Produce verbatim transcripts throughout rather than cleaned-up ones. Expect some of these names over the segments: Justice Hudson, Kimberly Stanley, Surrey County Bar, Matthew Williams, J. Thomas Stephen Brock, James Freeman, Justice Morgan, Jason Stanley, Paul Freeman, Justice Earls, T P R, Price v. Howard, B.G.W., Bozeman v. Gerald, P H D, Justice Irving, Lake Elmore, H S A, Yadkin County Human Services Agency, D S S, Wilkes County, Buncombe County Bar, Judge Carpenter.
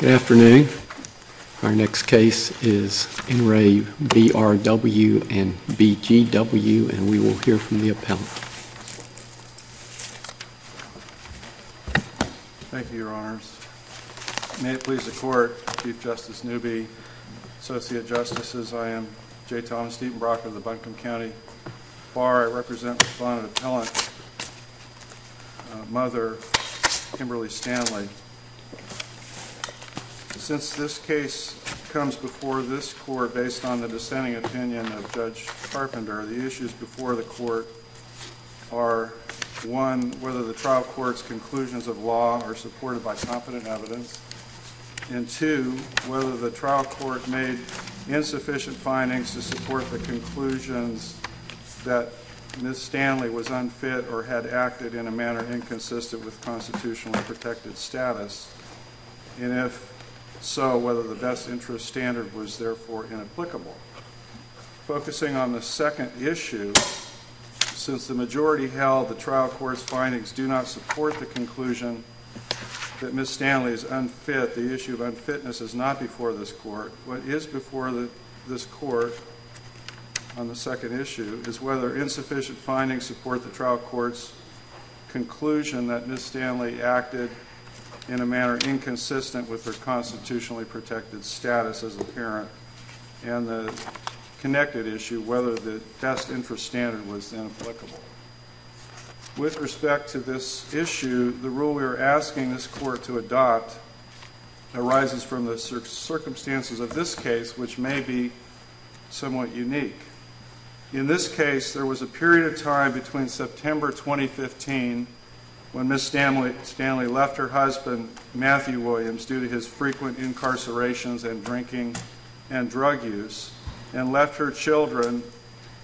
Good afternoon. Our next case is in re B R W and B G W, and we will hear from the appellant. Thank you, Your Honors. May it please the Court, Chief Justice Newby, Associate Justices, I am J. Thomas Stephen Brock of the Buncombe County Bar. I represent respondent appellant, uh, mother Kimberly Stanley. Since this case comes before this court based on the dissenting opinion of Judge Carpenter, the issues before the court are, one, whether the trial court's conclusions of law are supported by competent evidence, and two, whether the trial court made insufficient findings to support the conclusions that Miz Stanley was unfit or had acted in a manner inconsistent with constitutionally protected status, and if so, whether the best interest standard was therefore inapplicable. Focusing on the second issue, since the majority held the trial court's findings do not support the conclusion that Miz Stanley is unfit, the issue of unfitness is not before this court. What is before the, this court on the second issue is whether insufficient findings support the trial court's conclusion that Miz Stanley acted in a manner inconsistent with her constitutionally protected status as a parent, and the connected issue, whether the best interest standard was inapplicable. With respect to this issue, the rule we are asking this court to adopt arises from the cir- circumstances of this case, which may be somewhat unique. In this case, there was a period of time between September twenty fifteen, when Miz Stanley, Stanley left her husband, Matthew Williams, due to his frequent incarcerations and drinking and drug use, and left her children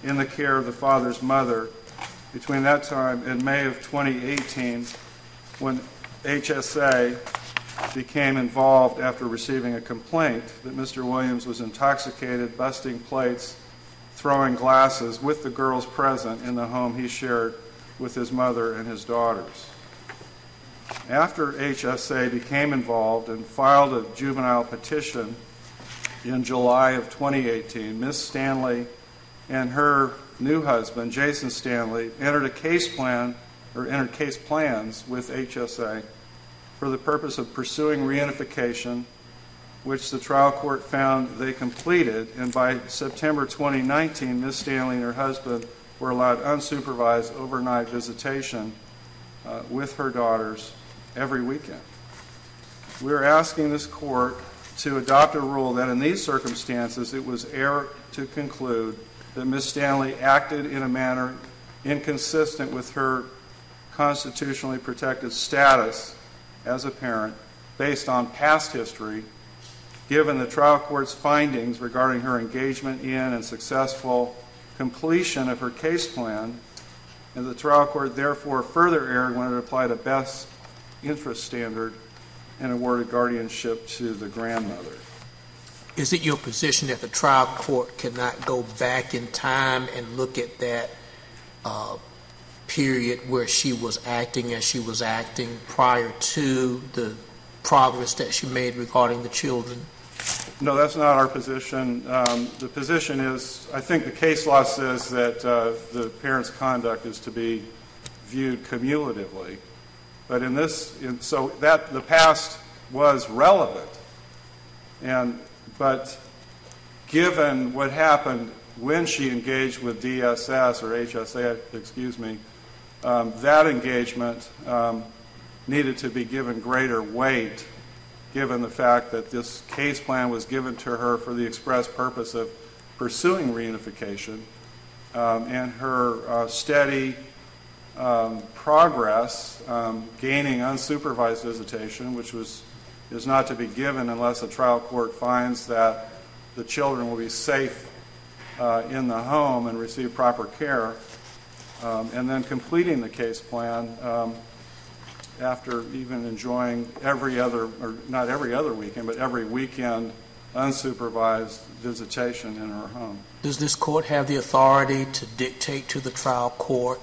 in the care of the father's mother, between that time and May of twenty eighteen, when H S A became involved after receiving a complaint that Mister Williams was intoxicated, busting plates, throwing glasses with the girls present in the home he shared with his mother and his daughters. After H S A became involved and filed a juvenile petition in July of twenty eighteen, Miz Stanley and her new husband, Jason Stanley, entered a case plan or entered case plans with H S A for the purpose of pursuing reunification, which the trial court found they completed, and by September twenty nineteen, Miz Stanley and her husband were allowed unsupervised overnight visitation Uh, with her daughters every weekend. We're asking this court to adopt a rule that in these circumstances it was error to conclude that Miz Stanley acted in a manner inconsistent with her constitutionally protected status as a parent based on past history, given the trial court's findings regarding her engagement in and successful completion of her case plan, and the trial court therefore further erred when it applied a best interest standard and awarded guardianship to the grandmother. Is it your position that the trial court cannot go back in time and look at that uh, period where she was acting as she was acting prior to the progress that she made regarding the children? No, that's not our position. Um, the position is, I think the case law says that uh, the parent's conduct is to be viewed cumulatively. But in this, in, so that the past was relevant. And, but given what happened when she engaged with D S S or H S A, excuse me, um, that engagement um, needed to be given greater weight, given the fact that this case plan was given to her for the express purpose of pursuing reunification, um, and her uh, steady um, progress, um, gaining unsupervised visitation, which was is not to be given unless a trial court finds that the children will be safe uh, in the home and receive proper care, um, and then completing the case plan um, after even enjoying every other, or not every other weekend, but every weekend unsupervised visitation in her home. Does this court have the authority to dictate to the trial court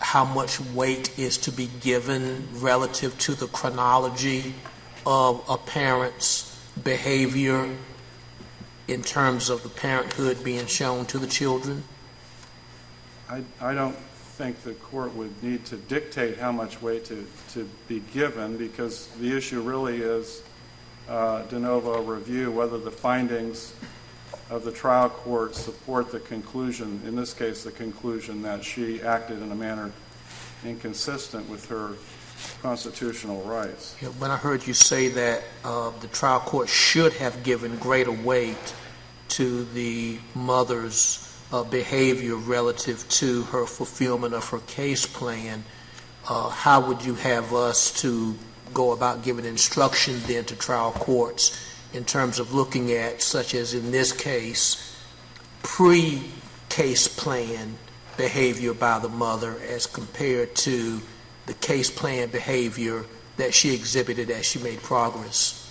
how much weight is to be given relative to the chronology of a parent's behavior in terms of the parenthood being shown to the children? I, I don't think the court would need to dictate how much weight to, to be given, because the issue really is uh, de novo review, whether the findings of the trial court support the conclusion, in this case the conclusion that she acted in a manner inconsistent with her constitutional rights. Yeah, but I heard you say that uh, the trial court should have given greater weight to the mother's Uh, behavior relative to her fulfillment of her case plan. Uh, how would you have us to go about giving instruction then to trial courts in terms of looking at, such as in this case, pre-case plan behavior by the mother as compared to the case plan behavior that she exhibited as she made progress?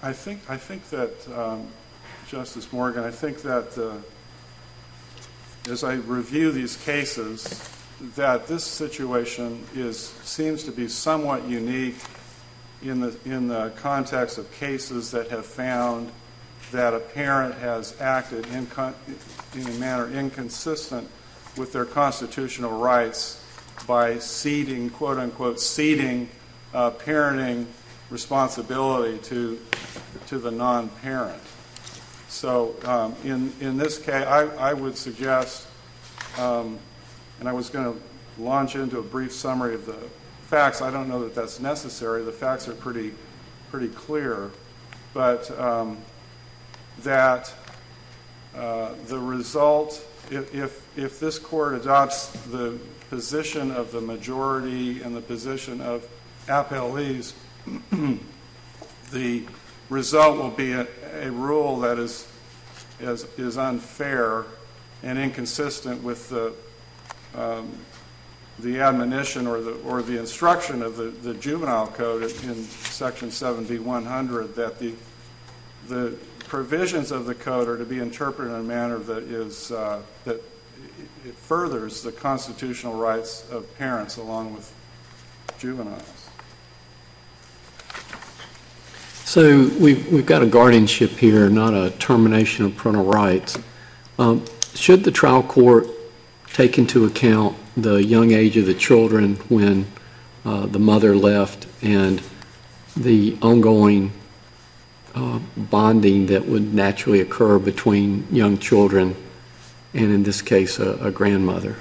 I think, I think that um Justice Morgan, I think that uh, as I review these cases, that this situation is seems to be somewhat unique in the in the context of cases that have found that a parent has acted in, con in a manner inconsistent with their constitutional rights by ceding, quote unquote, ceding uh, parenting responsibility to to the non-parent. So um, in, in this case, I, I would suggest, um, and I was going to launch into a brief summary of the facts. I don't know that that's necessary. The facts are pretty, pretty clear. But um, that uh, the result, if, if, if this court adopts the position of the majority and the position of appellees, the result will be a, a rule that is, is, is unfair and inconsistent with the, um, the admonition or the, or the instruction of the, the juvenile code in section seven B one hundred, that the, the provisions of the code are to be interpreted in a manner that, is, uh, that it furthers the constitutional rights of parents along with juveniles. So we've, we've got a guardianship here, not a termination of parental rights. Um, should the trial court take into account the young age of the children when uh, the mother left and the ongoing uh, bonding that would naturally occur between young children and, in this case, a, a grandmother?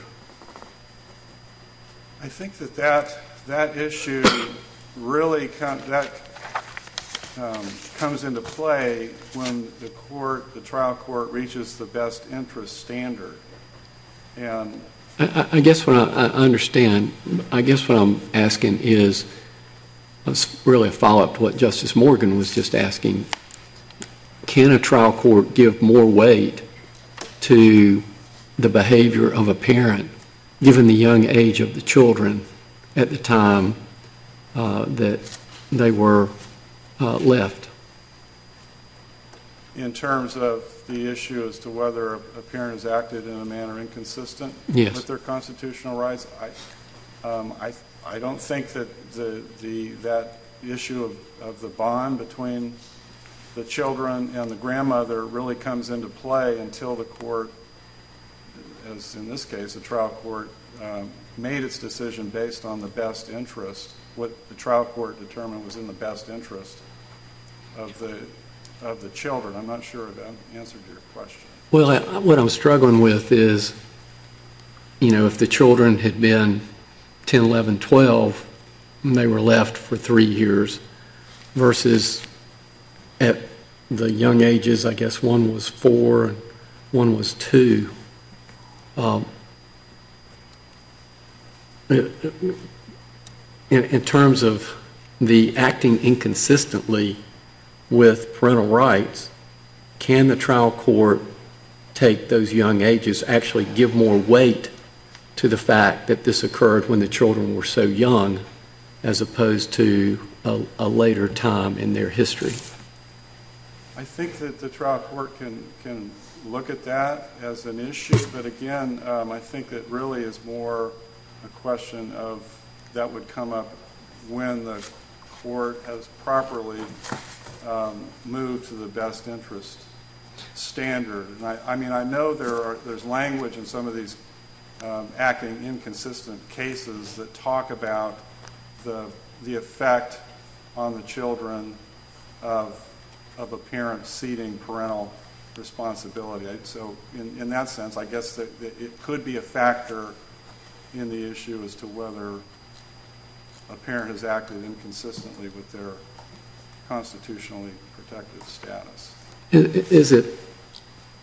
I think that that, that issue really comes... Um, comes into play when the court, the trial court, reaches the best interest standard. And I, I guess what I, I understand, I guess what I'm asking is really a follow-up to what Justice Morgan was just asking. Can a trial court give more weight to the behavior of a parent given the young age of the children at the time uh, that they were Uh, left? In terms of the issue as to whether a parent has acted in a manner inconsistent yes. with their constitutional rights, I, um, I, I don't think that the, the, that issue of, of the bond between the children and the grandmother really comes into play until the court, as in this case, the trial court, um, made its decision based on the best interest, what the trial court determined was in the best interest of the, of the children. I'm not sure if I answered your question. Well, I, what I'm struggling with is, you know, if the children had been ten, eleven, twelve, and they were left for three years versus at the young ages, I guess one was four and one was two. Um, it, it, In, in terms of the acting inconsistently with parental rights, can the trial court take those young ages, actually give more weight to the fact that this occurred when the children were so young as opposed to a, a later time in their history? I think that the trial court can, can look at that as an issue, but again, um, I think that really is more a question of that would come up when the court has properly um, moved to the best interest standard. And I, I mean, I know there are there's language in some of these um, acting inconsistent cases that talk about the the effect on the children of of a parent ceding parental responsibility. So in, in that sense, I guess that, that it could be a factor in the issue as to whether a parent has acted inconsistently with their constitutionally protected status. Is it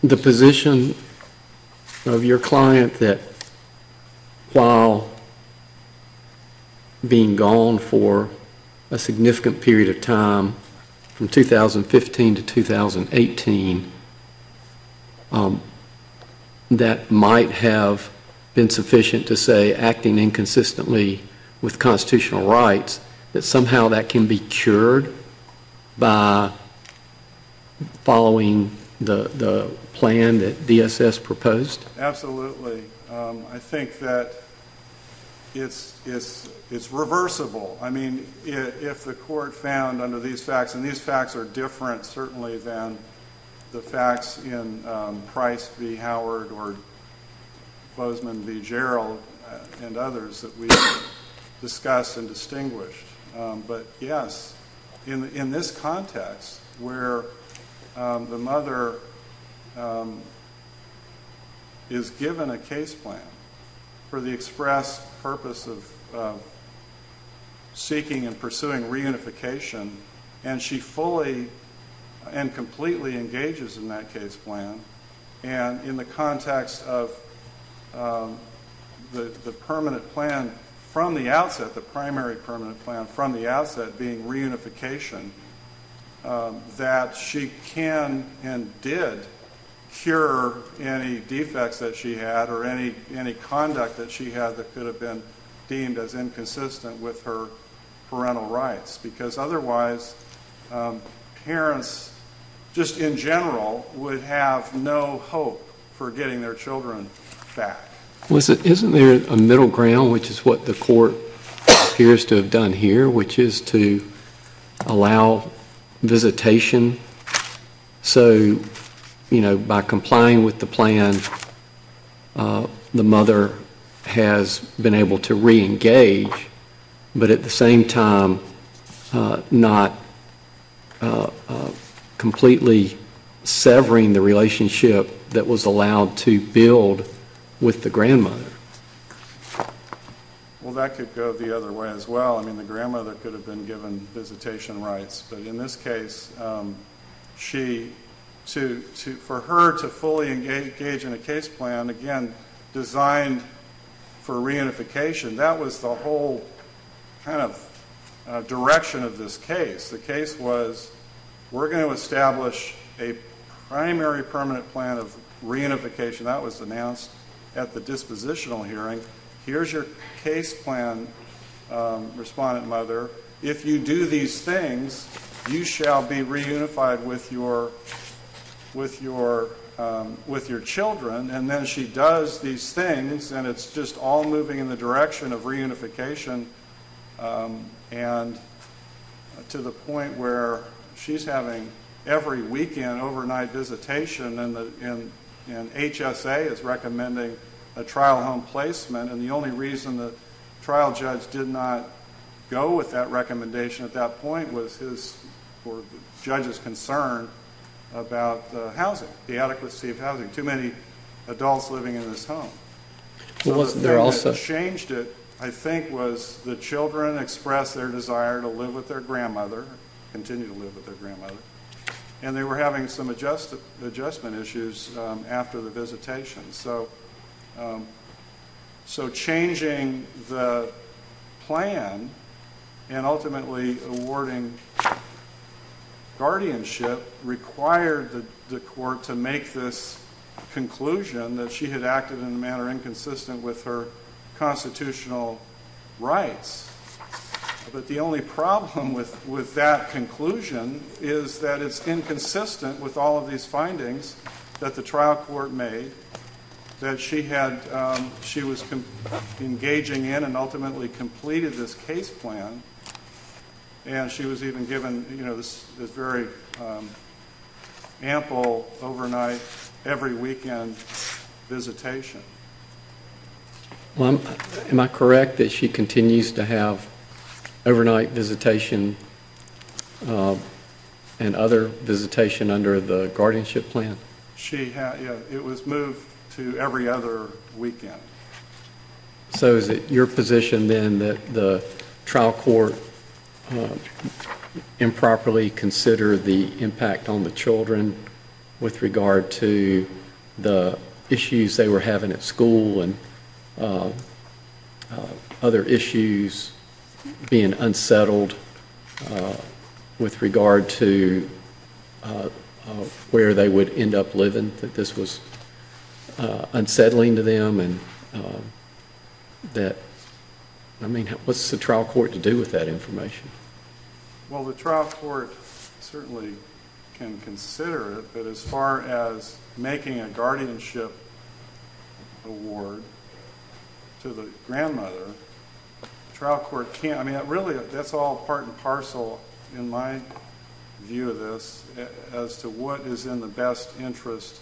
the position of your client that while being gone for a significant period of time, from two thousand fifteen to two thousand eighteen, um, that might have been sufficient to say acting inconsistently with constitutional rights, that somehow that can be cured by following the, the plan that D S S proposed? Absolutely. Um, I think that it's, it's, it's reversible. I mean, if, if the court found under these facts, and these facts are different certainly than the facts in um, Price v. Howard or Bozeman v. Gerald and others that we discussed and distinguished. Um, but yes, in, in this context where um, the mother um, is given a case plan for the express purpose of uh, seeking and pursuing reunification, and she fully and completely engages in that case plan, and in the context of um, the, the permanent plan from the outset, the primary permanent plan from the outset being reunification, um, that she can and did cure any defects that she had or any any conduct that she had that could have been deemed as inconsistent with her parental rights, because otherwise um, parents just in general would have no hope for getting their children back. Was it, isn't there a middle ground, which is what the court appears to have done here, which is to allow visitation? So you know, by complying with the plan, uh, the mother has been able to re-engage, but at the same time uh, not uh, uh, completely severing the relationship that was allowed to build with the grandmother. Well, that could go the other way as well. I mean, the grandmother could have been given visitation rights, but in this case, um, she... To, to, for her to fully engage, engage in a case plan, again, designed for reunification, that was the whole kind of uh, direction of this case. The case was, we're going to establish a primary permanent plan of reunification. That was announced at the dispositional hearing. Here's your case plan, um, respondent mother. If you do these things, you shall be reunified with your with your um, with your children, and then she does these things, and it's just all moving in the direction of reunification, um, and to the point where she's having every weekend overnight visitation, and the and, and H S A is recommending a trial home placement, and the only reason the trial judge did not go with that recommendation at that point was his or the judge's concern about uh, housing, the adequacy of housing. Too many adults living in this home. So well, wasn't the there also that changed it, I think, was the children expressed their desire to live with their grandmother, continue to live with their grandmother, and they were having some adjust, adjustment issues um, after the visitation. So, um, so changing the plan and ultimately awarding guardianship required the, the court to make this conclusion that she had acted in a manner inconsistent with her constitutional rights. But the only problem with, with that conclusion is that it's inconsistent with all of these findings that the trial court made, that she had, um, she was com- engaging in and ultimately completed this case plan, And she was even given, you know, this, this very um, ample overnight, every weekend visitation. Well, I'm, am I correct that she continues to have overnight visitation uh, and other visitation under the guardianship plan? She had, yeah, it was moved to every other weekend. So is it your position then that the trial court uh, improperly considered the impact on the children with regard to the issues they were having at school and uh, uh, other issues being unsettled uh, with regard to uh, uh, where they would end up living, that this was uh, unsettling to them, and uh, that, I mean, what's the trial court to do with that information? Well, the trial court certainly can consider it, but as far as making a guardianship award to the grandmother, the trial court can't. I mean, it really, that's all part and parcel, in my view of this, as to what is in the best interest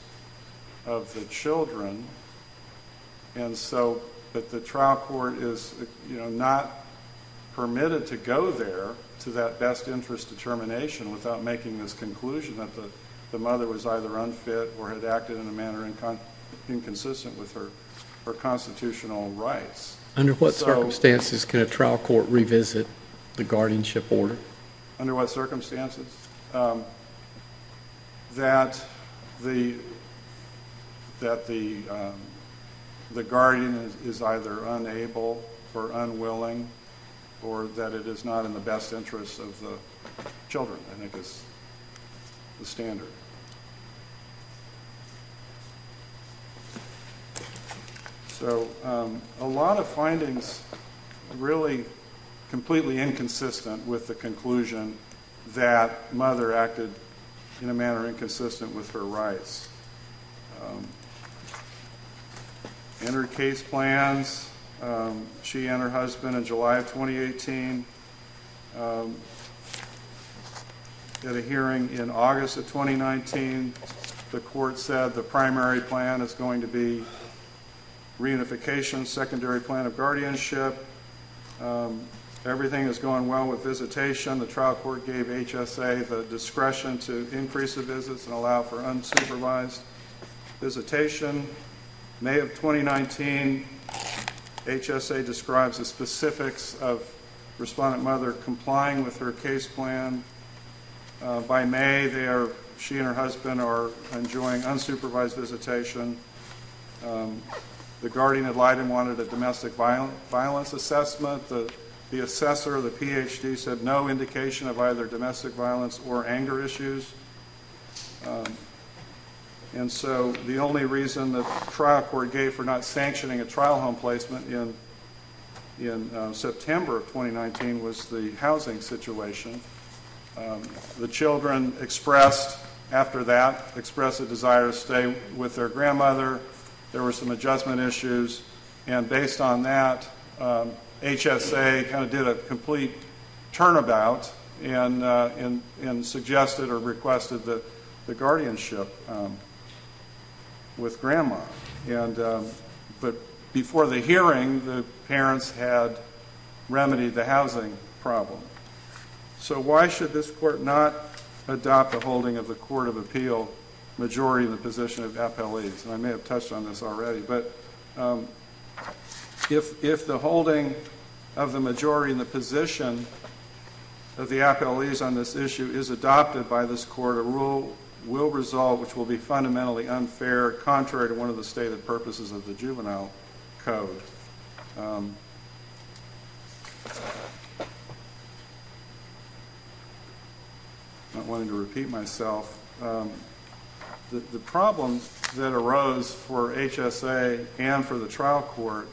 of the children. And so, but the trial court is, you know, not permitted to go there to that best interest determination without making this conclusion that the, the mother was either unfit or had acted in a manner incon inconsistent with her, her constitutional rights. Under what so, circumstances can a trial court revisit the guardianship order? Under what circumstances? Um, that the, that the, um, the guardian is, is either unable or unwilling, or that it is not in the best interest of the children, I think is the standard. So um, a lot of findings really completely inconsistent with the conclusion that mother acted in a manner inconsistent with her rights. Um, entered case plans. Um, she and her husband in July of twenty eighteen, um, at a hearing in August of twenty nineteen, the court said the primary plan is going to be reunification, secondary plan of guardianship. Um, everything is going well with visitation. The trial court gave H S A the discretion to increase the visits and allow for unsupervised visitation. May of twenty nineteen, H S A describes the specifics of respondent mother complying with her case plan. Uh, by May, they are, she and her husband are enjoying unsupervised visitation. Um, the guardian had lied and wanted a domestic violent, violence assessment. The, the assessor, the P H D, said no indication of either domestic violence or anger issues. Um, And so the only reason the trial court gave for not sanctioning a trial home placement in, in uh, September of twenty nineteen was the housing situation. Um, the children expressed, after that, expressed a desire to stay with their grandmother. There were some adjustment issues. And based on that, um, H S A kind of did a complete turnabout and, uh, and, and suggested or requested the, the guardianship um, with grandma. And um, but before the hearing, the parents had remedied the housing problem. So why should this court not adopt the holding of the Court of Appeal majority in the position of appellees? And I may have touched on this already, but um, if, if the holding of the majority in the position of the appellees on this issue is adopted by this court, a rule will result which will be fundamentally unfair, contrary to one of the stated purposes of the juvenile code. Um, not wanting to repeat myself, um, the, the problem that arose for H S A and for the trial court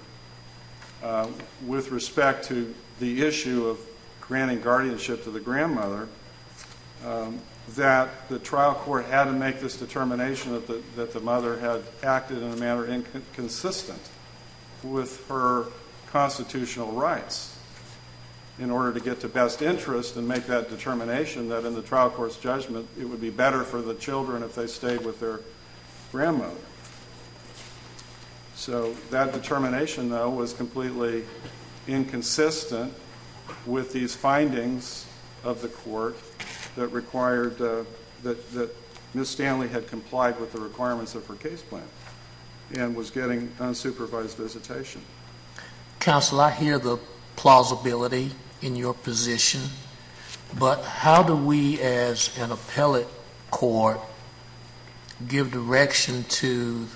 uh, with respect to the issue of granting guardianship to the grandmother, um, that the trial court had to make this determination that the, that the mother had acted in a manner inconsistent with her constitutional rights. in order to get to best interest and make that determination that in the trial court's judgment it would be better for the children if they stayed with their grandmother. So that determination, though, was completely inconsistent with these findings of the court that required uh, that, that Miz Stanley had complied with the requirements of her case plan and was getting unsupervised visitation. Counsel, I hear the plausibility in your position, but how do we as an appellate court give direction to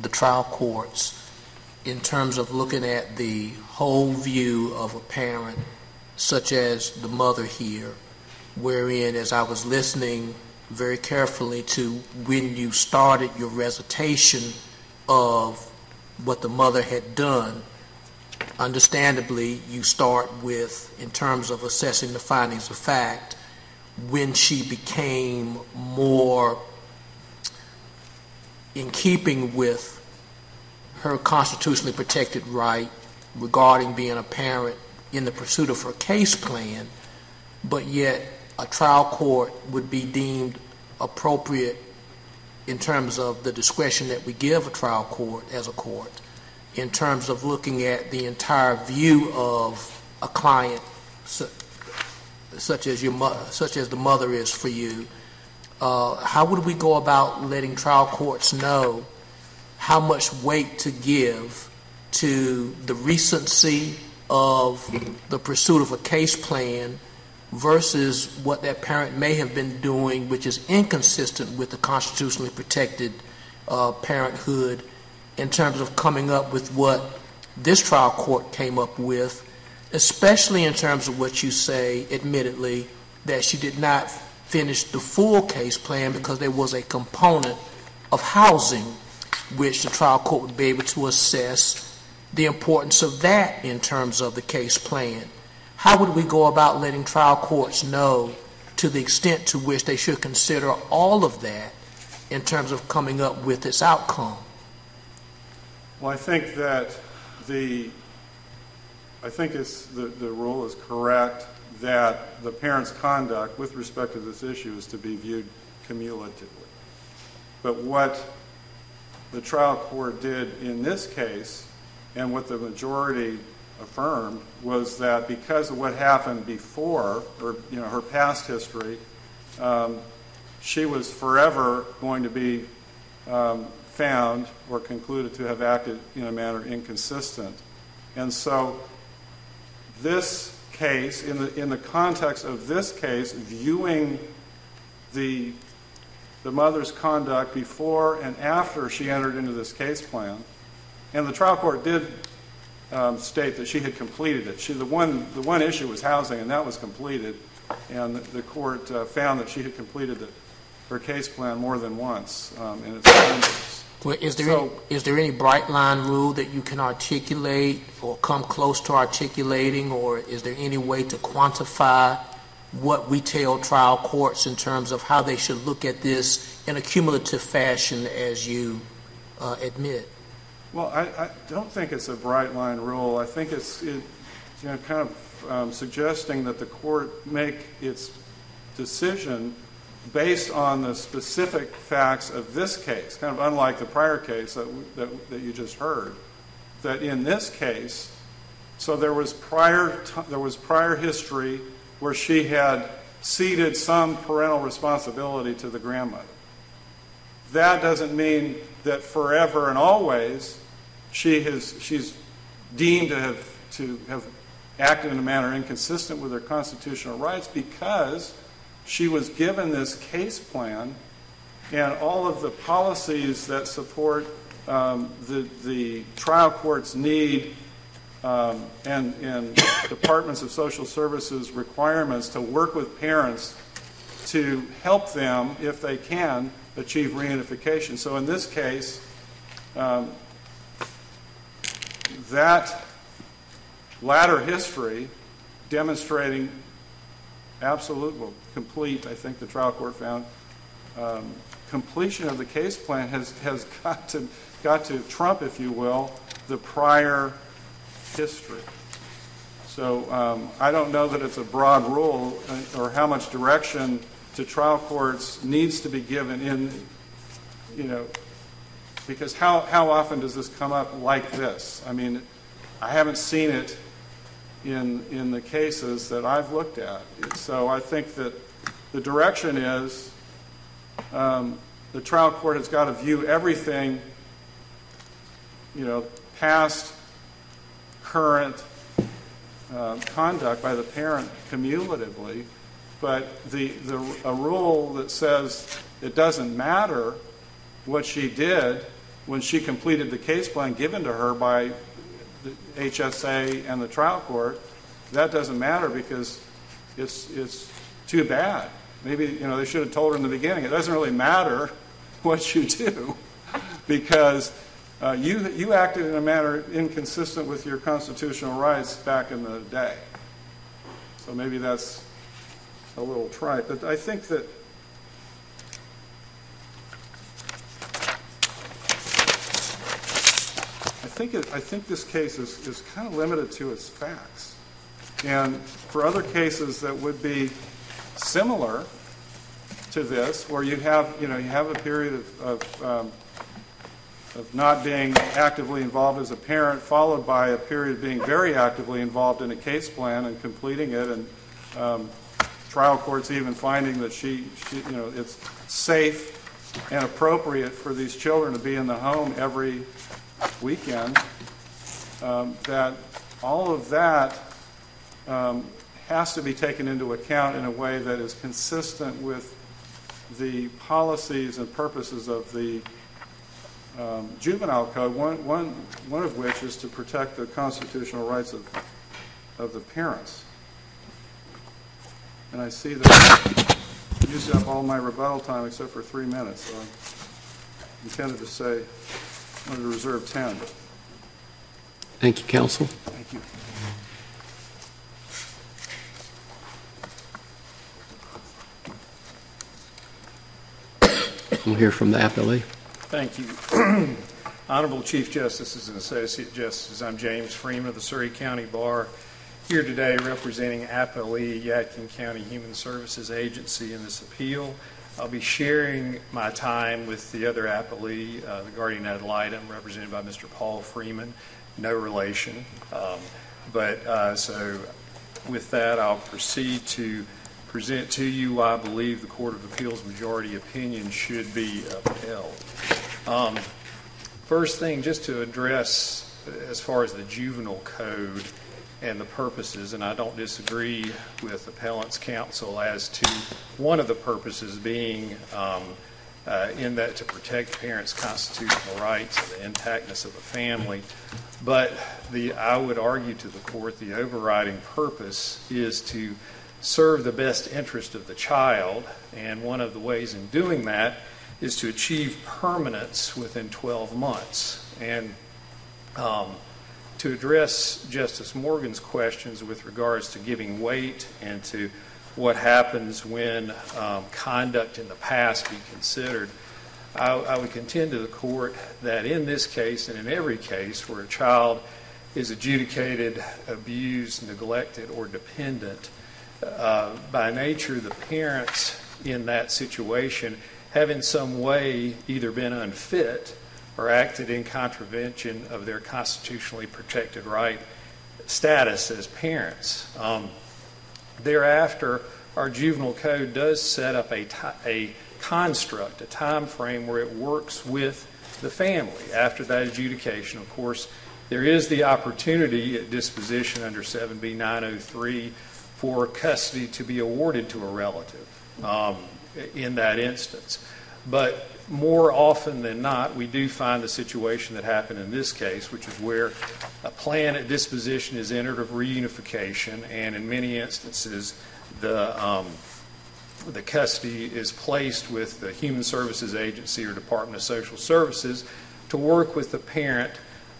the trial courts in terms of looking at the whole view of a parent, such as the mother here, wherein, as I was listening very carefully to when you started your recitation of what the mother had done, understandably you start with, in terms of assessing the findings of fact, when she became more in keeping with her constitutionally protected right regarding being a parent in the pursuit of her case plan, but yet a trial court would be deemed appropriate in terms of the discretion that we give a trial court as a court in terms of looking at the entire view of a client su- such as your mo- such as the mother is for you. Uh, how would we go about letting trial courts know how much weight to give to the recency of the pursuit of a case plan versus what that parent may have been doing, which is inconsistent with the constitutionally protected uh, parenthood, in terms of coming up with what this trial court came up with, especially in terms of what you say, admittedly, that she did not finish the full case plan because there was a component of housing which the trial court would be able to assess the importance of that in terms of the case plan. How would we go about letting trial courts know to the extent to which they should consider all of that in terms of coming up with its outcome? Well, I think that the I think it's the, the rule is correct that the parent's conduct with respect to this issue is to be viewed cumulatively. But what the trial court did in this case, and what the majority affirmed, was that because of what happened before, or you know, her past history, um, she was forever going to be um, found or concluded to have acted in a manner inconsistent. And so this case, in the in the context of this case, viewing the the mother's conduct before and after she entered into this case plan, and the trial court did um, state that she had completed it. She the one the one issue was housing, and that was completed, and the, the court uh, found that she had completed the, her case plan more than once um, in its findings. Well, is there so, any, is there any bright line rule that you can articulate or come close to articulating, or is there any way to quantify what we tell trial courts in terms of how they should look at this in a cumulative fashion, as you uh, admit? Well, I, I don't think it's a bright line rule. I think it's it, you know, kind of um, suggesting that the court make its decision based on the specific facts of this case, kind of unlike the prior case that, that, that you just heard, that in this case, so there was prior t- there was prior history where she had ceded some parental responsibility to the grandmother. That doesn't mean that forever and always she has she's deemed to have to have acted in a manner inconsistent with her constitutional rights, because she was given this case plan and all of the policies that support um, the, the trial court's need um, and, and departments of social services requirements to work with parents to help them, if they can, achieve reunification. So in this case, um, that latter history demonstrating absolute, well, complete, I think the trial court found, um, completion of the case plan has, has got to got to trump, if you will, the prior history. So um, I don't know that it's a broad rule or how much direction to trial courts needs to be given in, you know, because how, how often does this come up like this? I mean, I haven't seen it in, in the cases that I've looked at. So I think that the direction is um, the trial court has got to view everything, you know, past, current, Uh, conduct by the parent cumulatively, but the, the a rule that says it doesn't matter what she did when she completed the case plan given to her by the H S A and the trial court, that doesn't matter because it's it's too bad. Maybe, you know, they should have told her in the beginning. It doesn't really matter what you do because Uh, you, you acted in a manner inconsistent with your constitutional rights back in the day. So maybe that's a little trite. But I think that I think, it, I think this case is, is kind of limited to its facts. And for other cases that would be similar to this, where you have, you know, you have a period of, of um, of not being actively involved as a parent, followed by a period of being very actively involved in a case plan and completing it, and um, trial courts even finding that she, she, you know, it's safe and appropriate for these children to be in the home every weekend, um, that all of that um, has to be taken into account in a way that is consistent with the policies and purposes of the Um, juvenile code, one, one, one of which is to protect the constitutional rights of, of the parents. And I see that I used up all my rebuttal time except for three minutes, so I intended to say I wanted to reserve ten. Thank you, counsel. Thank you. We'll hear from the appellee. Thank you. Honorable Chief Justices and Associate Justices, I'm James Freeman of the Surrey County Bar, here today representing Appalachia Yadkin County Human Services Agency in this appeal. I'll be sharing my time with the other appellee, uh, the guardian ad litem, represented by Mister Paul Freeman, no relation. Um, but uh, so with that, I'll proceed to present to you why I believe the Court of Appeals majority opinion should be upheld. Um, first thing, just to address as far as the juvenile code and the purposes, and I don't disagree with appellant's counsel as to one of the purposes being um, uh, in that to protect parents' constitutional rights and the intactness of a family, but the I would argue to the court the overriding purpose is to serve the best interest of the child, and one of the ways in doing that is to achieve permanence within twelve months. And um, to address Justice Morgan's questions with regards to giving weight and to what happens when um, conduct in the past be considered, I, I would contend to the court that in this case and in every case where a child is adjudicated, abused, neglected, or dependent, uh, by nature the parents in that situation have in some way either been unfit or acted in contravention of their constitutionally protected right status as parents. Um, thereafter, our juvenile code does set up a, t- a construct, a time frame where it works with the family. After that adjudication, of course, there is the opportunity at disposition under seven B nine oh three for custody to be awarded to a relative. Um, in that instance. But more often than not, we do find the situation that happened in this case, which is where a plan at disposition is entered of reunification, and in many instances, the um, the custody is placed with the Human Services Agency or Department of Social Services to work with the parent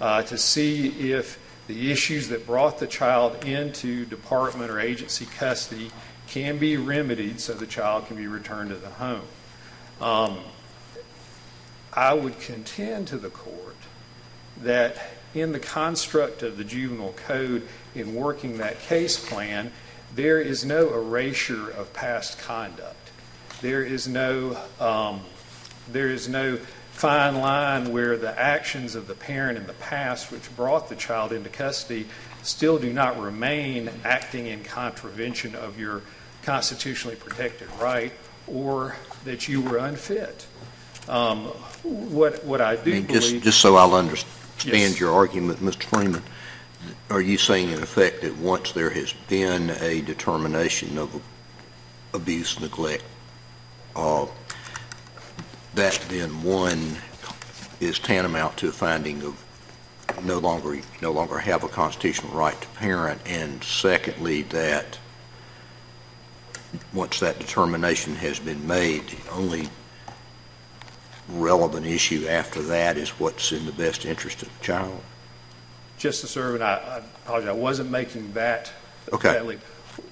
uh, to see if the issues that brought the child into department or agency custody can be remedied so the child can be returned to the home. Um, I would contend to the court that in the construct of the juvenile code in working that case plan, there is no erasure of past conduct. There is no, um, there is no fine line where the actions of the parent in the past which brought the child into custody still do not remain acting in contravention of your constitutionally protected right, or that you were unfit. Um, what what I do I mean, just, believe... Just so I'll understand yes. your argument, Mister Freeman, are you saying in effect that once there has been a determination of abuse, neglect, uh, that then one is tantamount to a finding of no longer no longer have a constitutional right to parent, and secondly that once that determination has been made, the only relevant issue after that is what's in the best interest of the child? Justice Irving, I, I apologize. I wasn't making that. Okay. That leap.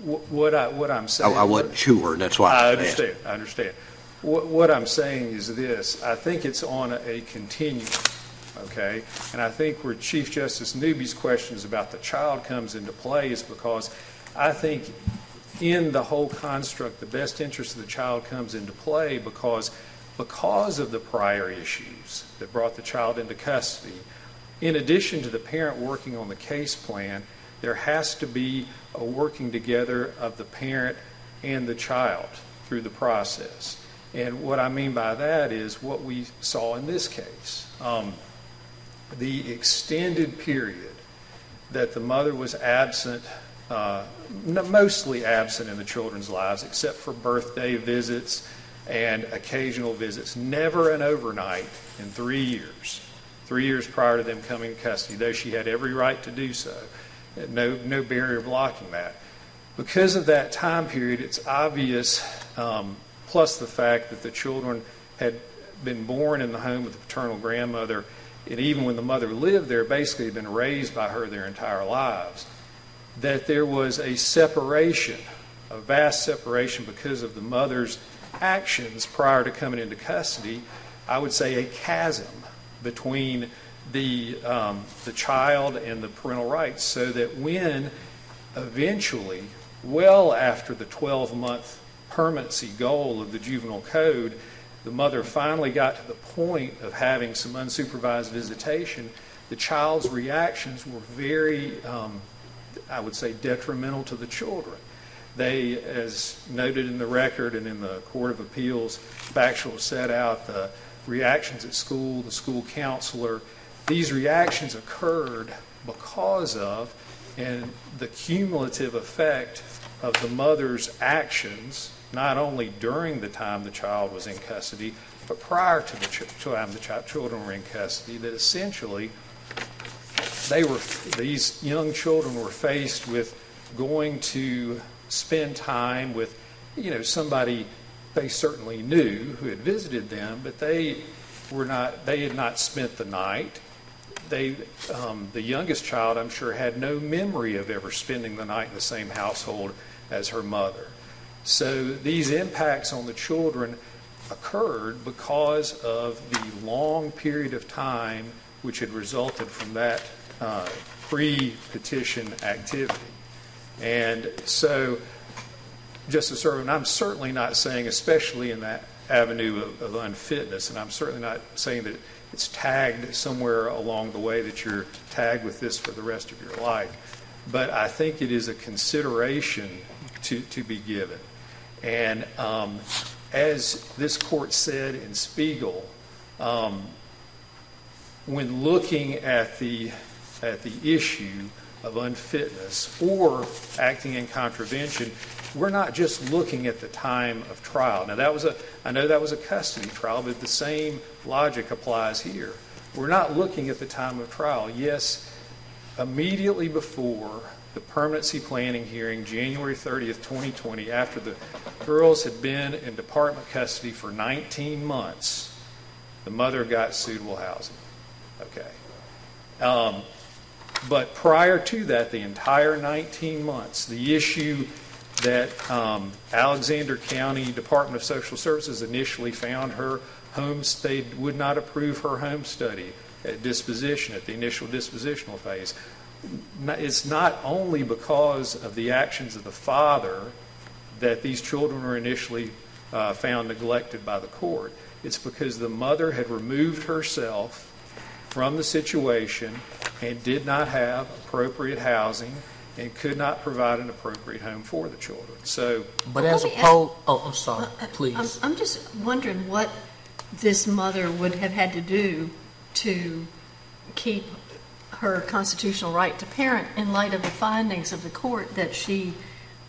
What, what, I, what I'm saying... I, I wasn't sure, and that's why I, I understand. Asked. I understand. What, what I'm saying is this. I think it's on a, a continuum, okay? And I think where Chief Justice Newby's questions about the child comes into play is because I think in the whole construct, the best interest of the child comes into play because because of the prior issues that brought the child into custody. In addition to the parent working on the case plan, there has to be a working together of the parent and the child through the process. And what I mean by that is what we saw in this case. Um, the extended period that the mother was absent, uh, mostly absent in the children's lives, except for birthday visits and occasional visits, never an overnight in three years. Three years prior to them coming to custody, though she had every right to do so. No, no barrier blocking that. Because of that time period, it's obvious, um, plus the fact that the children had been born in the home of the paternal grandmother, and even when the mother lived there, basically had been raised by her their entire lives, that there was a separation, a vast separation because of the mother's actions prior to coming into custody. I would say a chasm between the um, the child and the parental rights, so that when eventually, well after the twelve-month permanency goal of the juvenile code, the mother finally got to the point of having some unsupervised visitation, the child's reactions were very, um, I would say, detrimental to the children. They, as noted in the record and in the Court of Appeals, factual set out the reactions at school, the school counselor, these reactions occurred because of and the cumulative effect of the mother's actions, not only during the time the child was in custody, but prior to the ch- time the ch- children were in custody, that essentially they were, these young children were faced with going to spend time with, you know, somebody they certainly knew who had visited them, but they were not, they had not spent the night. They, um, the youngest child, I'm sure, had no memory of ever spending the night in the same household as her mother. So these impacts on the children occurred because of the long period of time which had resulted from that uh, pre-petition activity. And so, Justice Irving, I'm certainly not saying, especially in that avenue of, of unfitness, and I'm certainly not saying that it's tagged somewhere along the way that you're tagged with this for the rest of your life, but I think it is a consideration to, to be given. And um, as this court said in Spiegel, um, when looking at the at the issue of unfitness or acting in contravention, we're not just looking at the time of trial. Now, that was a, I know that was a custody trial, but the same logic applies here. We're not looking at the time of trial. Yes, immediately before the permanency planning hearing, January thirtieth, twenty twenty, after the girls had been in department custody for nineteen months, the mother got suitable housing. Okay. Um, but prior to that, the entire nineteen months, the issue that um, Alexander County Department of Social Services initially found her home state would not approve her home study. at disposition, at the initial dispositional phase. It's not only because of the actions of the father that these children were initially uh, found neglected by the court. It's because the mother had removed herself from the situation and did not have appropriate housing and could not provide an appropriate home for the children. So, but as a poll, oh, I'm sorry, please. I'm just wondering what this mother would have had to do to keep her constitutional right to parent in light of the findings of the court that she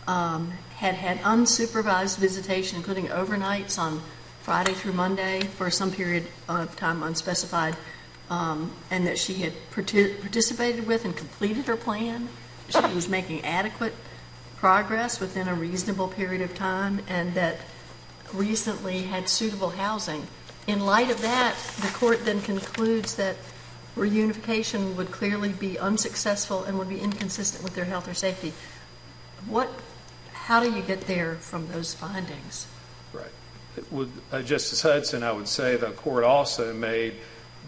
um, had had unsupervised visitation, including overnights on Friday through Monday for some period of time unspecified, um, and that she had partic- participated with and completed her plan. She was making adequate progress within a reasonable period of time, and that recently had suitable housing. In light of that, the court then concludes that reunification would clearly be unsuccessful and would be inconsistent with their health or safety. What? How do you get there from those findings? Right. With uh, Justice Hudson, I would say the court also made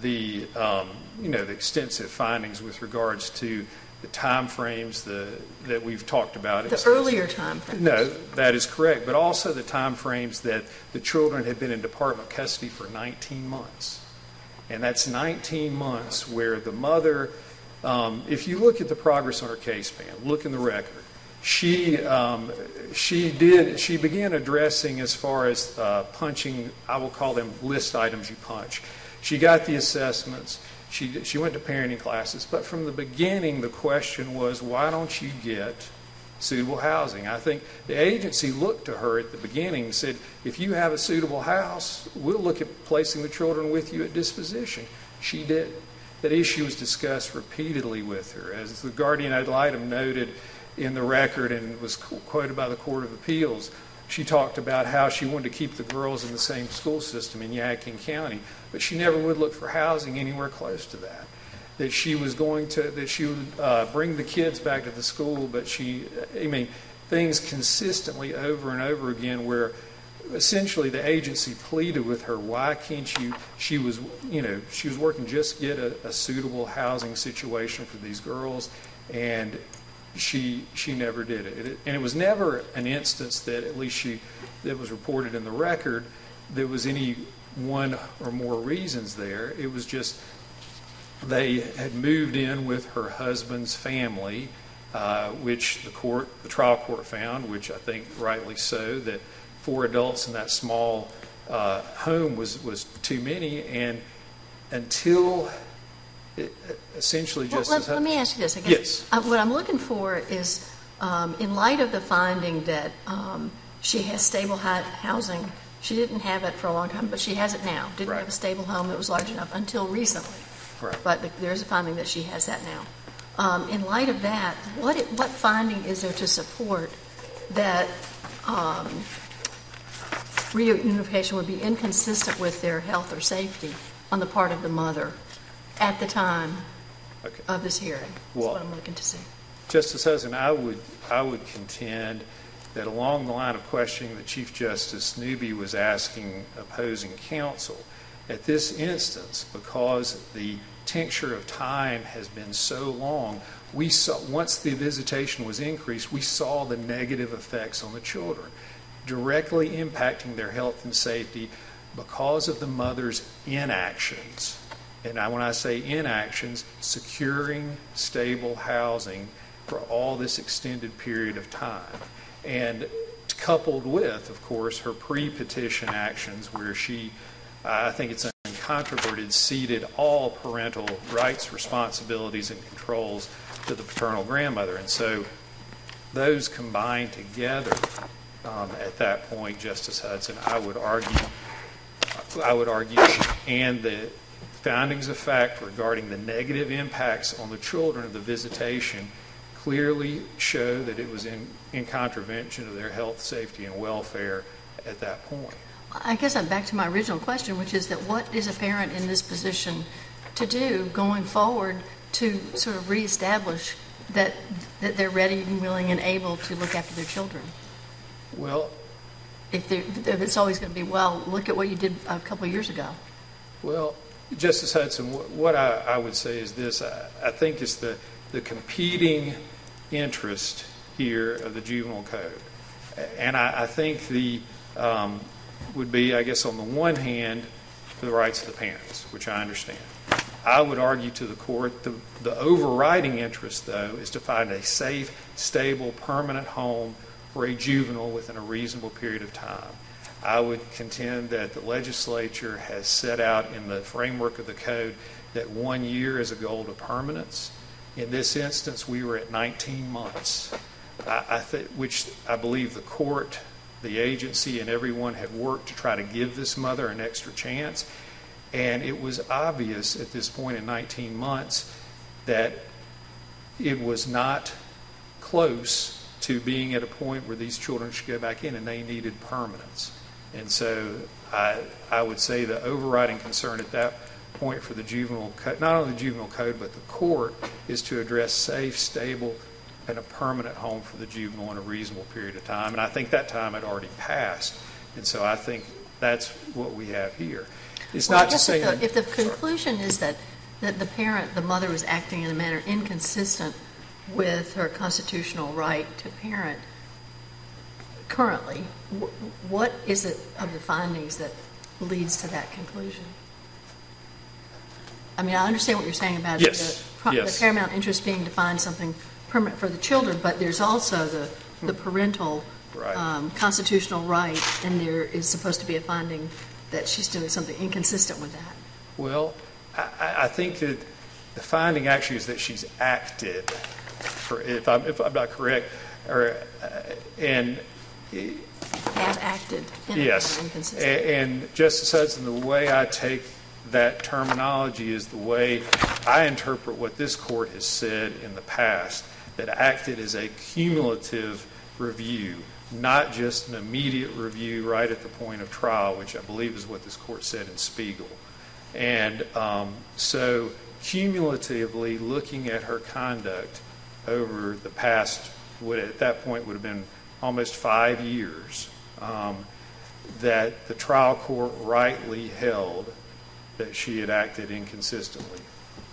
the um, you know the extensive findings with regards to the time frames the, that we've talked about. The earlier time frames. No, that is correct, but also the time frames that the children had been in department custody for nineteen months. And that's nineteen months where the mother, um, if you look at the progress on her case, ma'am, look in the record, she um, she did, she began addressing as far as uh, punching, I will call them list items you punch. She got the assessments. She she went to parenting classes, but from the beginning, the question was, why don't you get suitable housing? I think the agency looked to her at the beginning and said, if you have a suitable house, we'll look at placing the children with you at disposition. She did. That issue was discussed repeatedly with her. As the guardian ad litem noted in the record and was quoted by the Court of Appeals, she talked about how she wanted to keep the girls in the same school system in Yadkin County, but she never would look for housing anywhere close to that. That she was going to, that she would uh, bring the kids back to the school, but she, I mean, things consistently over and over again where essentially the agency pleaded with her, why can't you, she was, you know, she was working just get a, a suitable housing situation for these girls, and She she never did it. it, and it was never an instance that at least she that was reported in the record there was any one or more reasons there. It was just they had moved in with her husband's family, uh, which the court, the trial court found, which I think rightly so, that four adults in that small uh, home was was too many, and until. It essentially just well, let, let me ask you this. I guess yes. I, what I'm looking for is, um, in light of the finding that um, she has stable housing, she didn't have it for a long time, but she has it now. Didn't right. have a stable home that was large enough until recently. Right. But the, there's a finding that she has that now. Um, in light of that, what it, what finding is there to support that um, reunification would be inconsistent with their health or safety on the part of the mother at the time okay. of this hearing? That's well, what I'm looking to see. Justice Hudson, I would I would contend that along the line of questioning that Chief Justice Newby was asking opposing counsel, at this instance, because the tincture of time has been so long, we saw, once the visitation was increased, we saw the negative effects on the children, directly impacting their health and safety because of the mother's inactions. And I, when I say inactions, securing stable housing for all this extended period of time. And coupled with, of course, her pre-petition actions where she, I think it's uncontroverted, ceded all parental rights, responsibilities, and controls to the paternal grandmother. And so those combined together um, at that point, Justice Hudson, I would argue, I would argue, and the findings of fact regarding the negative impacts on the children of the visitation clearly show that it was in, in contravention of their health, safety, and welfare at that point. I guess I'm back to my original question, which is that what is a parent in this position to do going forward to sort of reestablish that that they're ready and willing and able to look after their children? Well, if, if it's always going to be, well, look at what you did a couple of years ago. Well, Justice Hudson, what I, I would say is this. I, I think it's the, the competing interest here of the juvenile code. And I, I think the um, would be, I guess, on the one hand, the rights of the parents, which I understand. I would argue to the court the, the overriding interest, though, is to find a safe, stable, permanent home for a juvenile within a reasonable period of time. I would contend that the legislature has set out in the framework of the code that one year is a goal to permanence. In this instance, we were at nineteen months, I, I th- which I believe the court, the agency, and everyone have worked to try to give this mother an extra chance. And it was obvious at this point in nineteen months that it was not close to being at a point where these children should go back in, and they needed permanence. And so I, I would say the overriding concern at that point for the juvenile code, not only the juvenile code, but the court, is to address safe, stable, and a permanent home for the juvenile in a reasonable period of time. And I think that time had already passed. And so I think that's what we have here. It's well, not to say if, if the conclusion is that, that the parent, the mother, was acting in a manner inconsistent with her constitutional right to parent currently, w- what is it of the findings that leads to that conclusion? I mean, I understand what you're saying about yes. the, the, yes. the paramount interest being to find something permanent for the children, but there's also the, the parental right. um, constitutional right, and there is supposed to be a finding that she's doing something inconsistent with that. Well, I, I think that the finding actually is that she's acted, for, if, I'm, if I'm not correct, or uh, and have acted. In yes, inconsistent. And, and Justice Hudson, the way I take that terminology is the way I interpret what this court has said in the past, that acted is a cumulative review, not just an immediate review right at the point of trial, which I believe is what this court said in Spiegel. And um, so cumulatively looking at her conduct over the past, what at that point would have been almost five years, um, that the trial court rightly held that she had acted inconsistently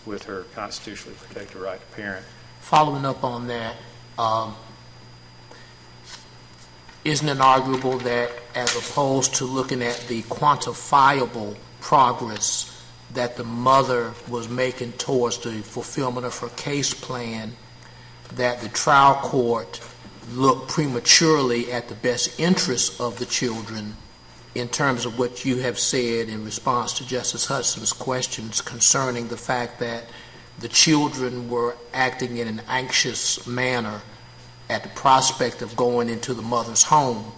with her constitutionally protected right to parent. Following up on that, um, isn't it arguable that as opposed to looking at the quantifiable progress that the mother was making towards the fulfillment of her case plan, that the trial court looked prematurely at the best interests of the children in terms of what you have said in response to Justice Hudson's questions concerning the fact that the children were acting in an anxious manner at the prospect of going into the mother's home?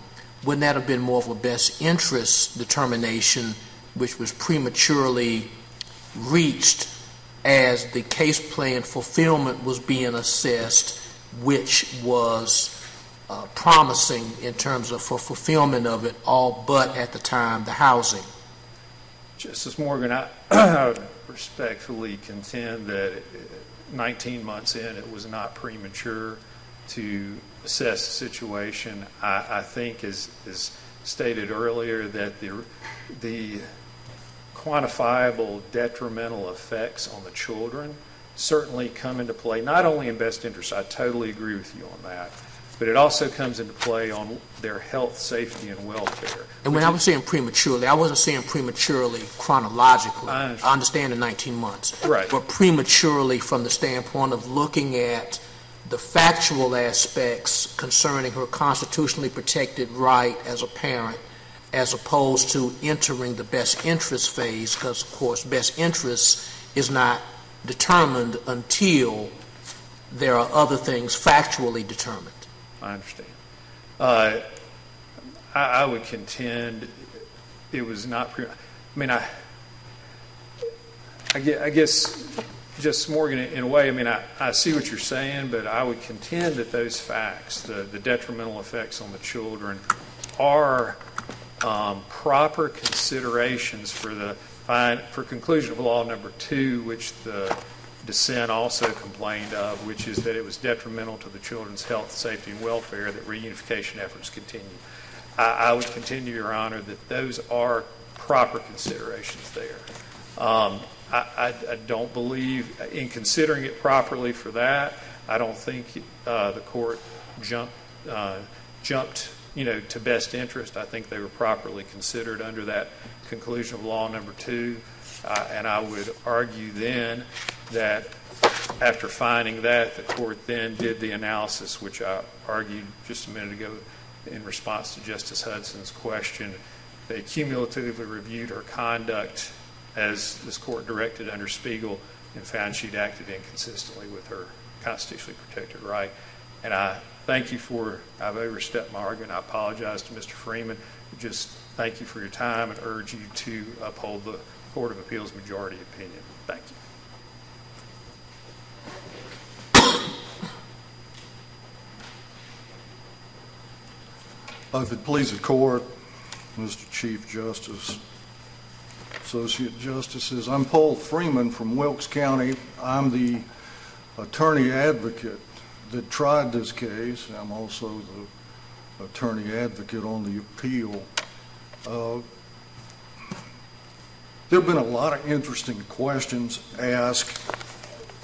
Wouldn't that have been more of a best interest determination which was prematurely reached as the case plan fulfillment was being assessed, which was Uh, promising in terms of for fulfillment of it, all but at the time the housing? Justice Morgan, I, I would respectfully contend that nineteen months in, it was not premature to assess the situation. I, I think, as, as stated earlier, that the the quantifiable detrimental effects on the children certainly come into play, not only in best interest. I totally agree with you on that. But it also comes into play on their health, safety, and welfare. And when I was saying prematurely, I wasn't saying prematurely chronologically. I understand, I understand the nineteen months. Right. But prematurely from the standpoint of looking at the factual aspects concerning her constitutionally protected right as a parent, as opposed to entering the best interest phase, because, of course, best interest is not determined until there are other things factually determined. I understand. Uh, I, I would contend it was not. Pre- I mean, I, I, guess, I guess, Justice Morgan, in a way, I mean, I, I see what you're saying, but I would contend that those facts, the, the detrimental effects on the children, are um, proper considerations for the fine, for conclusion of law number two, which the dissent also complained of, which is that it was detrimental to the children's health, safety, and welfare that reunification efforts continue. I, I would continue, Your Honor, that those are proper considerations there. Um, I, I, I don't believe, in considering it properly for that, I don't think uh, the court jumped, uh, jumped, you know, to best interest. I think they were properly considered under that conclusion of law number two. Uh, and I would argue then that after finding that, the court then did the analysis, which I argued just a minute ago in response to Justice Hudson's question. They cumulatively reviewed her conduct as this court directed under Spiegel and found she'd acted inconsistently with her constitutionally protected right. And I thank you for, I've overstepped my argument. I apologize to Mister Freeman. Just thank you for your time and urge you to uphold the Court of Appeals majority opinion. Thank you. If it please the court, Mister Chief Justice, Associate Justices, I'm Paul Freeman from Wilkes County. I'm the attorney advocate that tried this case. I'm also the attorney advocate on the appeal. Uh, there have been a lot of interesting questions asked,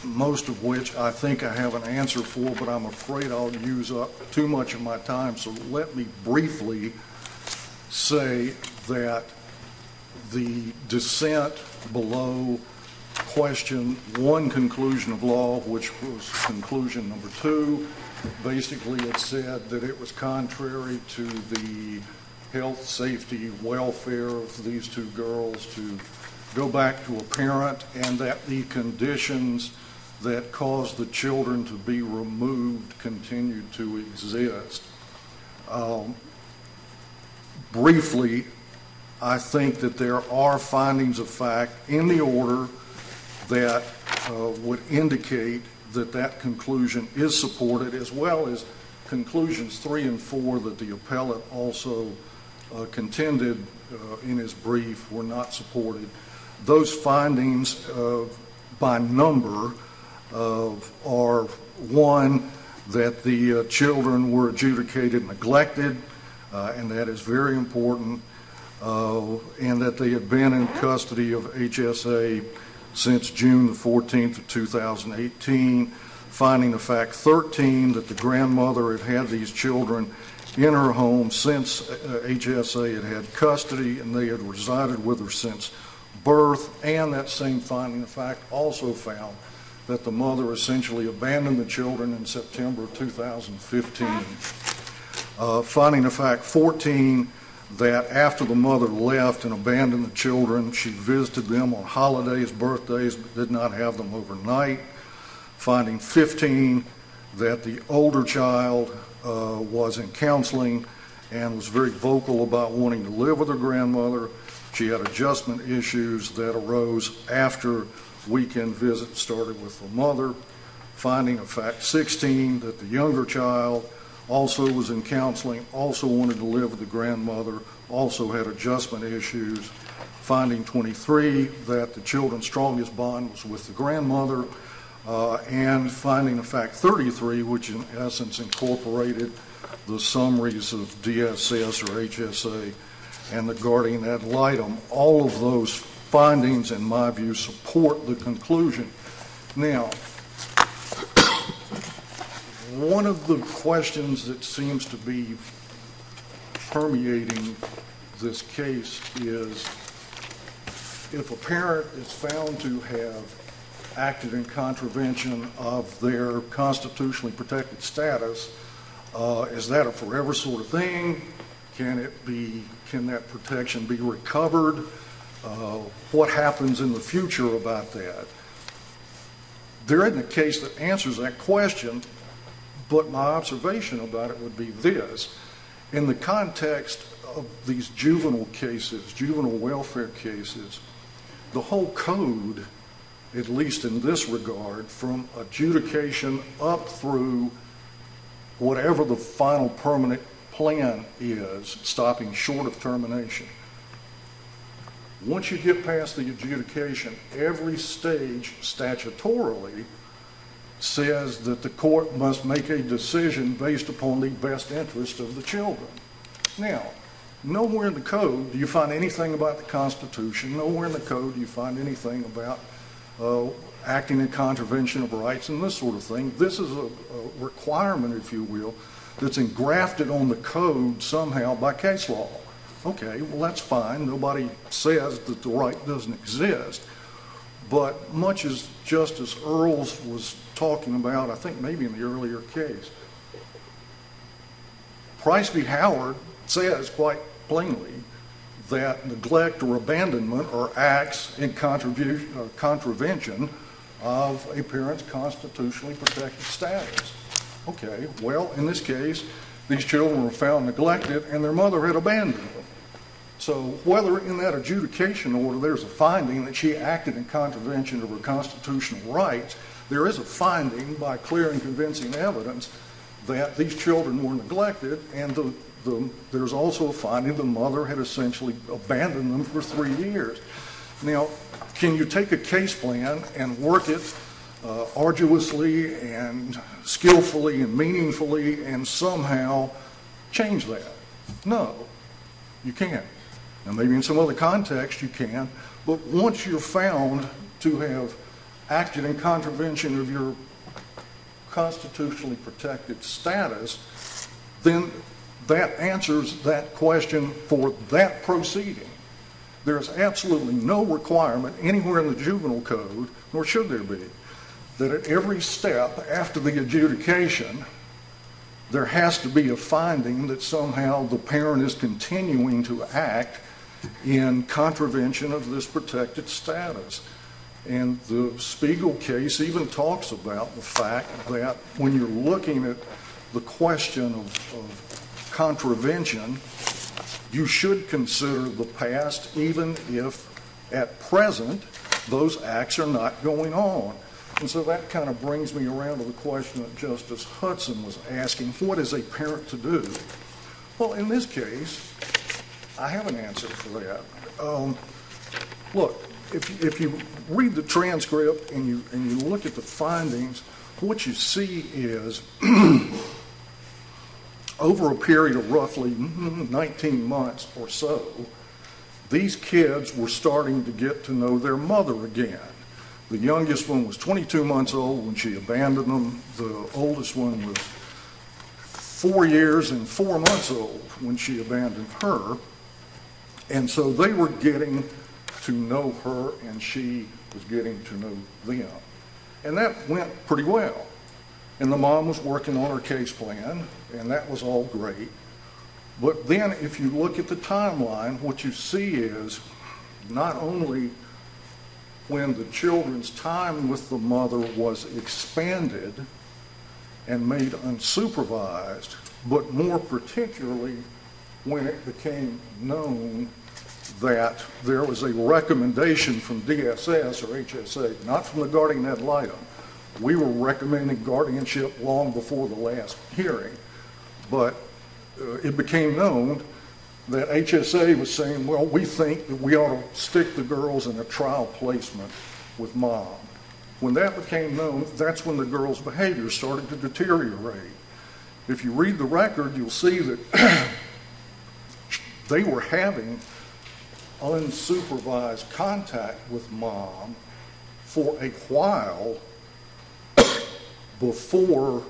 most of which I think I have an answer for, but I'm afraid I'll use up too much of my time. So let me briefly say that the dissent below question one conclusion of law, which was conclusion number two, basically it said that it was contrary to the health, safety, welfare of these two girls to go back to a parent, and that the conditions that caused the children to be removed continued to exist. Um, briefly, I think that there are findings of fact in the order that uh, would indicate that that conclusion is supported, as well as conclusions three and four that the appellate also uh, contended uh, in his brief were not supported. Those findings uh, by number Uh, are one, that the uh, children were adjudicated neglected, uh, and that is very important, uh, and that they had been in custody of H S A since June the fourteenth of two thousand eighteen, finding of fact thirteen, that the grandmother had had these children in her home since uh, H S A had had custody, and they had resided with her since birth, and that same finding of fact also found that the mother essentially abandoned the children in September of two thousand fifteen. Uh, finding of fact fourteen, that after the mother left and abandoned the children, she visited them on holidays, birthdays, but did not have them overnight. Finding fifteen, that the older child uh, was in counseling and was very vocal about wanting to live with her grandmother. She had adjustment issues that arose after weekend visit started with the mother. Finding of fact sixteen, that the younger child also was in counseling, also wanted to live with the grandmother, also had adjustment issues. Finding twenty-three, that the children's strongest bond was with the grandmother. Uh, and finding of fact thirty-three, which in essence incorporated the summaries of D S S or H S A and the guardian ad litem. All of those findings, in my view, support the conclusion. Now, one of the questions that seems to be permeating this case is, if a parent is found to have acted in contravention of their constitutionally protected status, uh, is that a forever sort of thing? Can it be, can that protection be recovered? Uh, what happens in the future about that? There isn't a case that answers that question, but my observation about it would be this. In the context of these juvenile cases, juvenile welfare cases, the whole code, at least in this regard, from adjudication up through whatever the final permanent plan is, stopping short of termination, once you get past the adjudication, every stage statutorily says that the court must make a decision based upon the best interest of the children. Now, Nowhere in the code do you find anything about the Constitution. Nowhere in the code do you find anything about uh, acting in contravention of rights and this sort of thing. This is a, a requirement, if you will, that's engrafted on the code somehow by case law. Okay, well, that's fine. Nobody says that the right doesn't exist. But much as Justice Earls was talking about, I think maybe in the earlier case, Price v. Howard says quite plainly that neglect or abandonment are acts in uh, contravention of a parent's constitutionally protected status. Okay, well, in this case, these children were found neglected and their mother had abandoned them. So whether in that adjudication order there's a finding that she acted in contravention of her constitutional rights, there is a finding by clear and convincing evidence that these children were neglected, and the, the, there's also a finding the mother had essentially abandoned them for three years. Now, can you take a case plan and work it uh, arduously and skillfully and meaningfully and somehow change that? No, you can't. Now, maybe in some other context you can, but once you're found to have acted in contravention of your constitutionally protected status, then that answers that question for that proceeding. There is absolutely no requirement anywhere in the juvenile code, nor should there be, that at every step after the adjudication, there has to be a finding that somehow the parent is continuing to act in contravention of this protected status. And the Spiegel case even talks about the fact that when you're looking at the question of, of contravention, you should consider the past, even if at present those acts are not going on. And so that kind of brings me around to the question that Justice Hudson was asking, what is a parent to do? Well, in this case, I have an answer for that. Um, look, If, if you read the transcript and you, and you look at the findings, what you see is over a period of roughly nineteen months or so, these kids were starting to get to know their mother again. The youngest one was twenty-two months old when she abandoned them. The oldest one was four years and four months old when she abandoned her. And so they were getting to know her, and she was getting to know them. And that went pretty well. And the mom was working on her case plan, and that was all great. But then if you look at the timeline, what you see is not only when the children's time with the mother was expanded and made unsupervised, but more particularly when it became known that there was a recommendation from D S S or H S A, not from the guardian ad litem. We were recommending guardianship long before the last hearing, but uh, it became known that H S A was saying, well, we think that we ought to stick the girls in a trial placement with mom. When that became known, that's when the girls' behavior started to deteriorate. If you read the record, you'll see that they were having unsupervised contact with mom for a while before,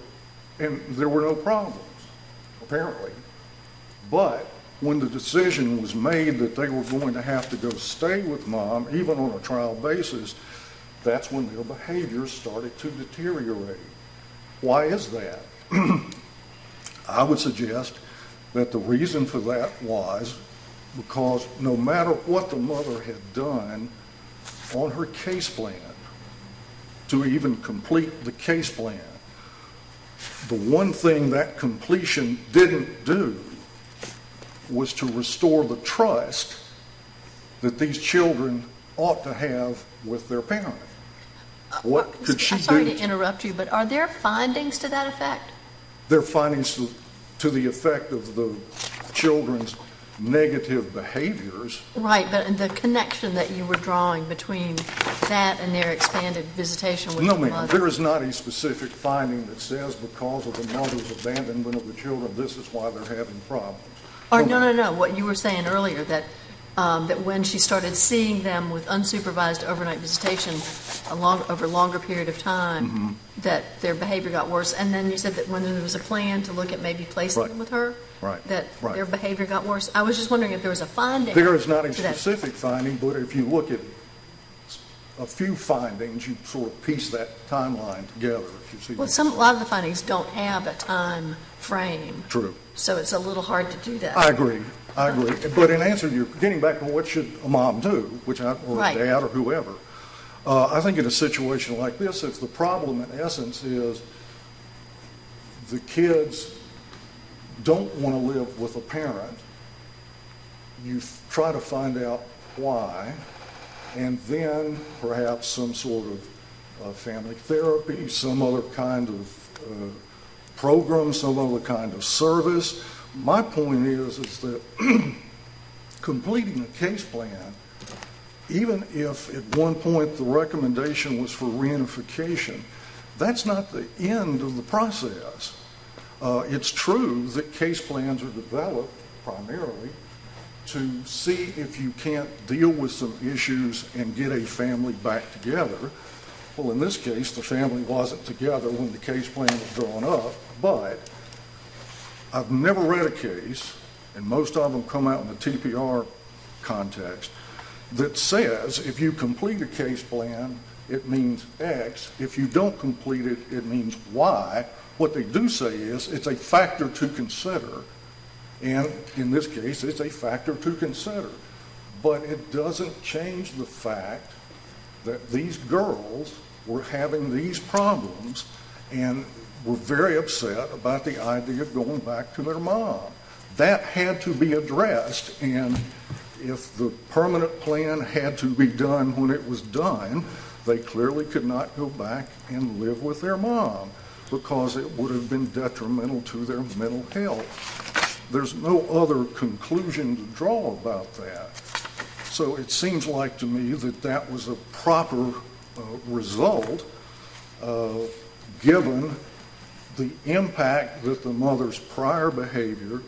and there were no problems, apparently. But when the decision was made that they were going to have to go stay with mom, even on a trial basis, that's when their behavior started to deteriorate. Why is that? I would suggest that the reason for that was because no matter what the mother had done on her case plan to even complete the case plan, the one thing that completion didn't do was to restore the trust that these children ought to have with their parent. What uh, well, could she I'm sorry do to interrupt you, but are there findings to that effect? There are findings to, to the effect of the children's negative behaviors. Right, but the connection that you were drawing between that and their expanded visitation with no, the mother. No, ma'am, there is not a specific finding that says because of the mother's abandonment of the children, this is why they're having problems. Or no, no, no. What you were saying earlier, that um, that when she started seeing them with unsupervised overnight visitation a long, over a longer period of time, mm-hmm. that their behavior got worse. And then you said that when there was a plan to look at maybe placing right. them with her, right. that right. their behavior got worse. I was just wondering if there was a finding. There is not a specific that. finding, but if you look at a few findings, you sort of piece that timeline together. If you see well, some, a lot of the findings don't have a time frame. True. So it's a little hard to do that. I agree. I agree. But in answer to your getting back to what should a mom do, which I, or right. a dad or whoever, uh, I think in a situation like this, if the problem in essence is the kids don't want to live with a parent, you f- try to find out why, and then perhaps some sort of uh, family therapy, some other kind of uh, program, some other kind of service. My point is, is that completing a case plan, even if at one point the recommendation was for reunification, that's not the end of the process. Uh, it's true that case plans are developed primarily to see if you can't deal with some issues and get a family back together. Well, in this case, the family wasn't together when the case plan was drawn up, but I've never read a case, and most of them come out in the T P R context, that says if you complete a case plan, it means X. If you don't complete it, it means Y. What they do say is it's a factor to consider. And in this case, it's a factor to consider. But it doesn't change the fact that these girls were having these problems and were very upset about the idea of going back to their mom. That had to be addressed. And if the permanent plan had to be done when it was done, they clearly could not go back and live with their mom because it would have been detrimental to their mental health. There's no other conclusion to draw about that. So it seems like to me that that was a proper uh, result uh, given the impact that the mother's prior behavior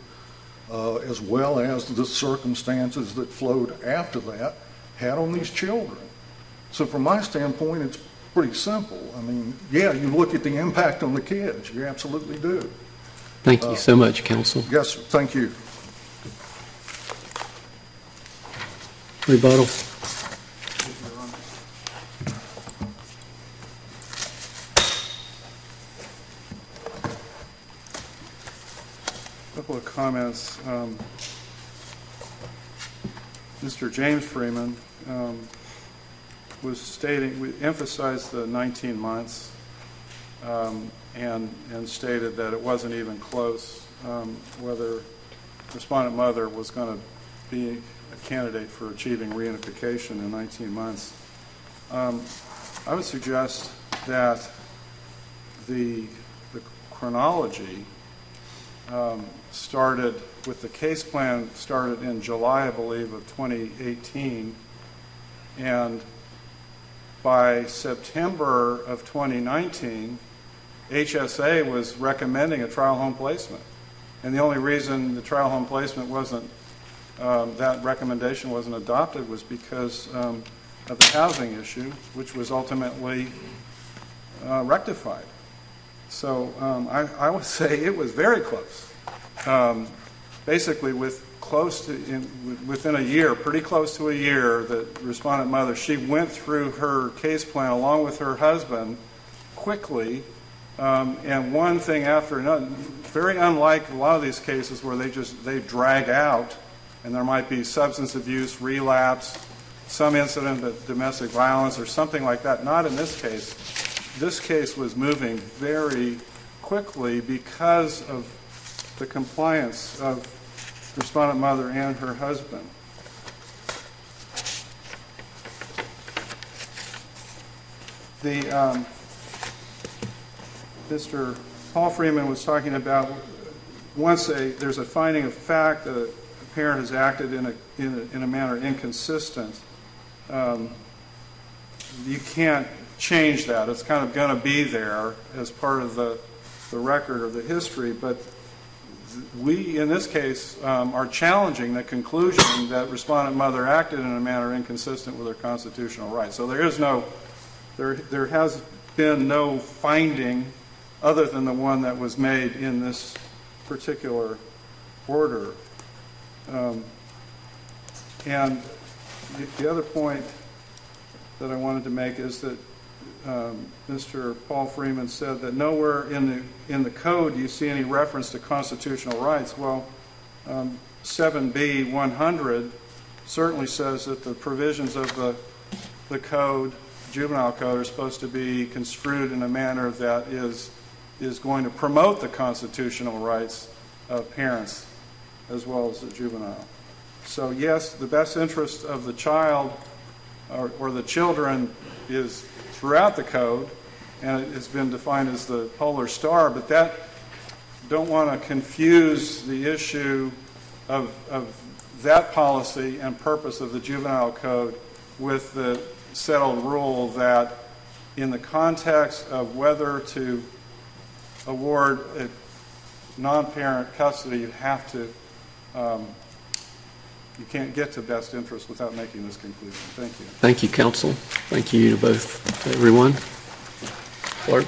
uh, as well as the circumstances that flowed after that had on these children. So from my standpoint, it's pretty simple. I mean, yeah, you look at the impact on the kids. You absolutely do. Thank you so much, Counsel. Yes, sir. Thank you. Rebuttal. A couple of comments. Um, Mister James Freeman um, was stating, we emphasized the nineteen months. Um, And, and stated that it wasn't even close um, whether respondent mother was going to be a candidate for achieving reunification in nineteen months. Um, I would suggest that the, the chronology um, started with the case plan started in July, I believe, of twenty eighteen, and by September of twenty nineteen, H S A was recommending a trial home placement. And the only reason the trial home placement wasn't, um, that recommendation wasn't adopted was because um, of the housing issue, which was ultimately uh, rectified. So um, I, I would say it was very close. Um, basically with close to, in, within a year, pretty close to a year, the respondent mother, she went through her case plan along with her husband quickly. Um, and one thing after another, very unlike a lot of these cases where they just, they drag out and there might be substance abuse, relapse, some incident of domestic violence or something like that. Not in this case. This case was moving very quickly because of the compliance of respondent mother and her husband. The... Um, Mister Paul Freeman was talking about once a, there's a finding of fact that a parent has acted in a, in a, in a manner inconsistent, um, you can't change that. It's kind of going to be there as part of the, the record or the history, but we, in this case, um, are challenging the conclusion that respondent mother acted in a manner inconsistent with her constitutional rights. So there is no, there, there has been no finding other than the one that was made in this particular order. Um, and the other point that I wanted to make is that Um, Mister Paul Freeman said that nowhere in the in the code do you see any reference to constitutional rights. Well, um, seven B one hundred certainly says that the provisions of the the code, juvenile code, are supposed to be construed in a manner that is is going to promote the constitutional rights of parents as well as the juvenile. So yes, the best interest of the child or, or the children is throughout the code, and it's been defined as the polar star, but that don't want to confuse the issue of, of that policy and purpose of the juvenile code with the settled rule that in the context of whether to award a non-parent custody, you have to, um, you can't get to best interest without making this conclusion. Thank you. Thank you, counsel. Thank you to both, to everyone. Clark.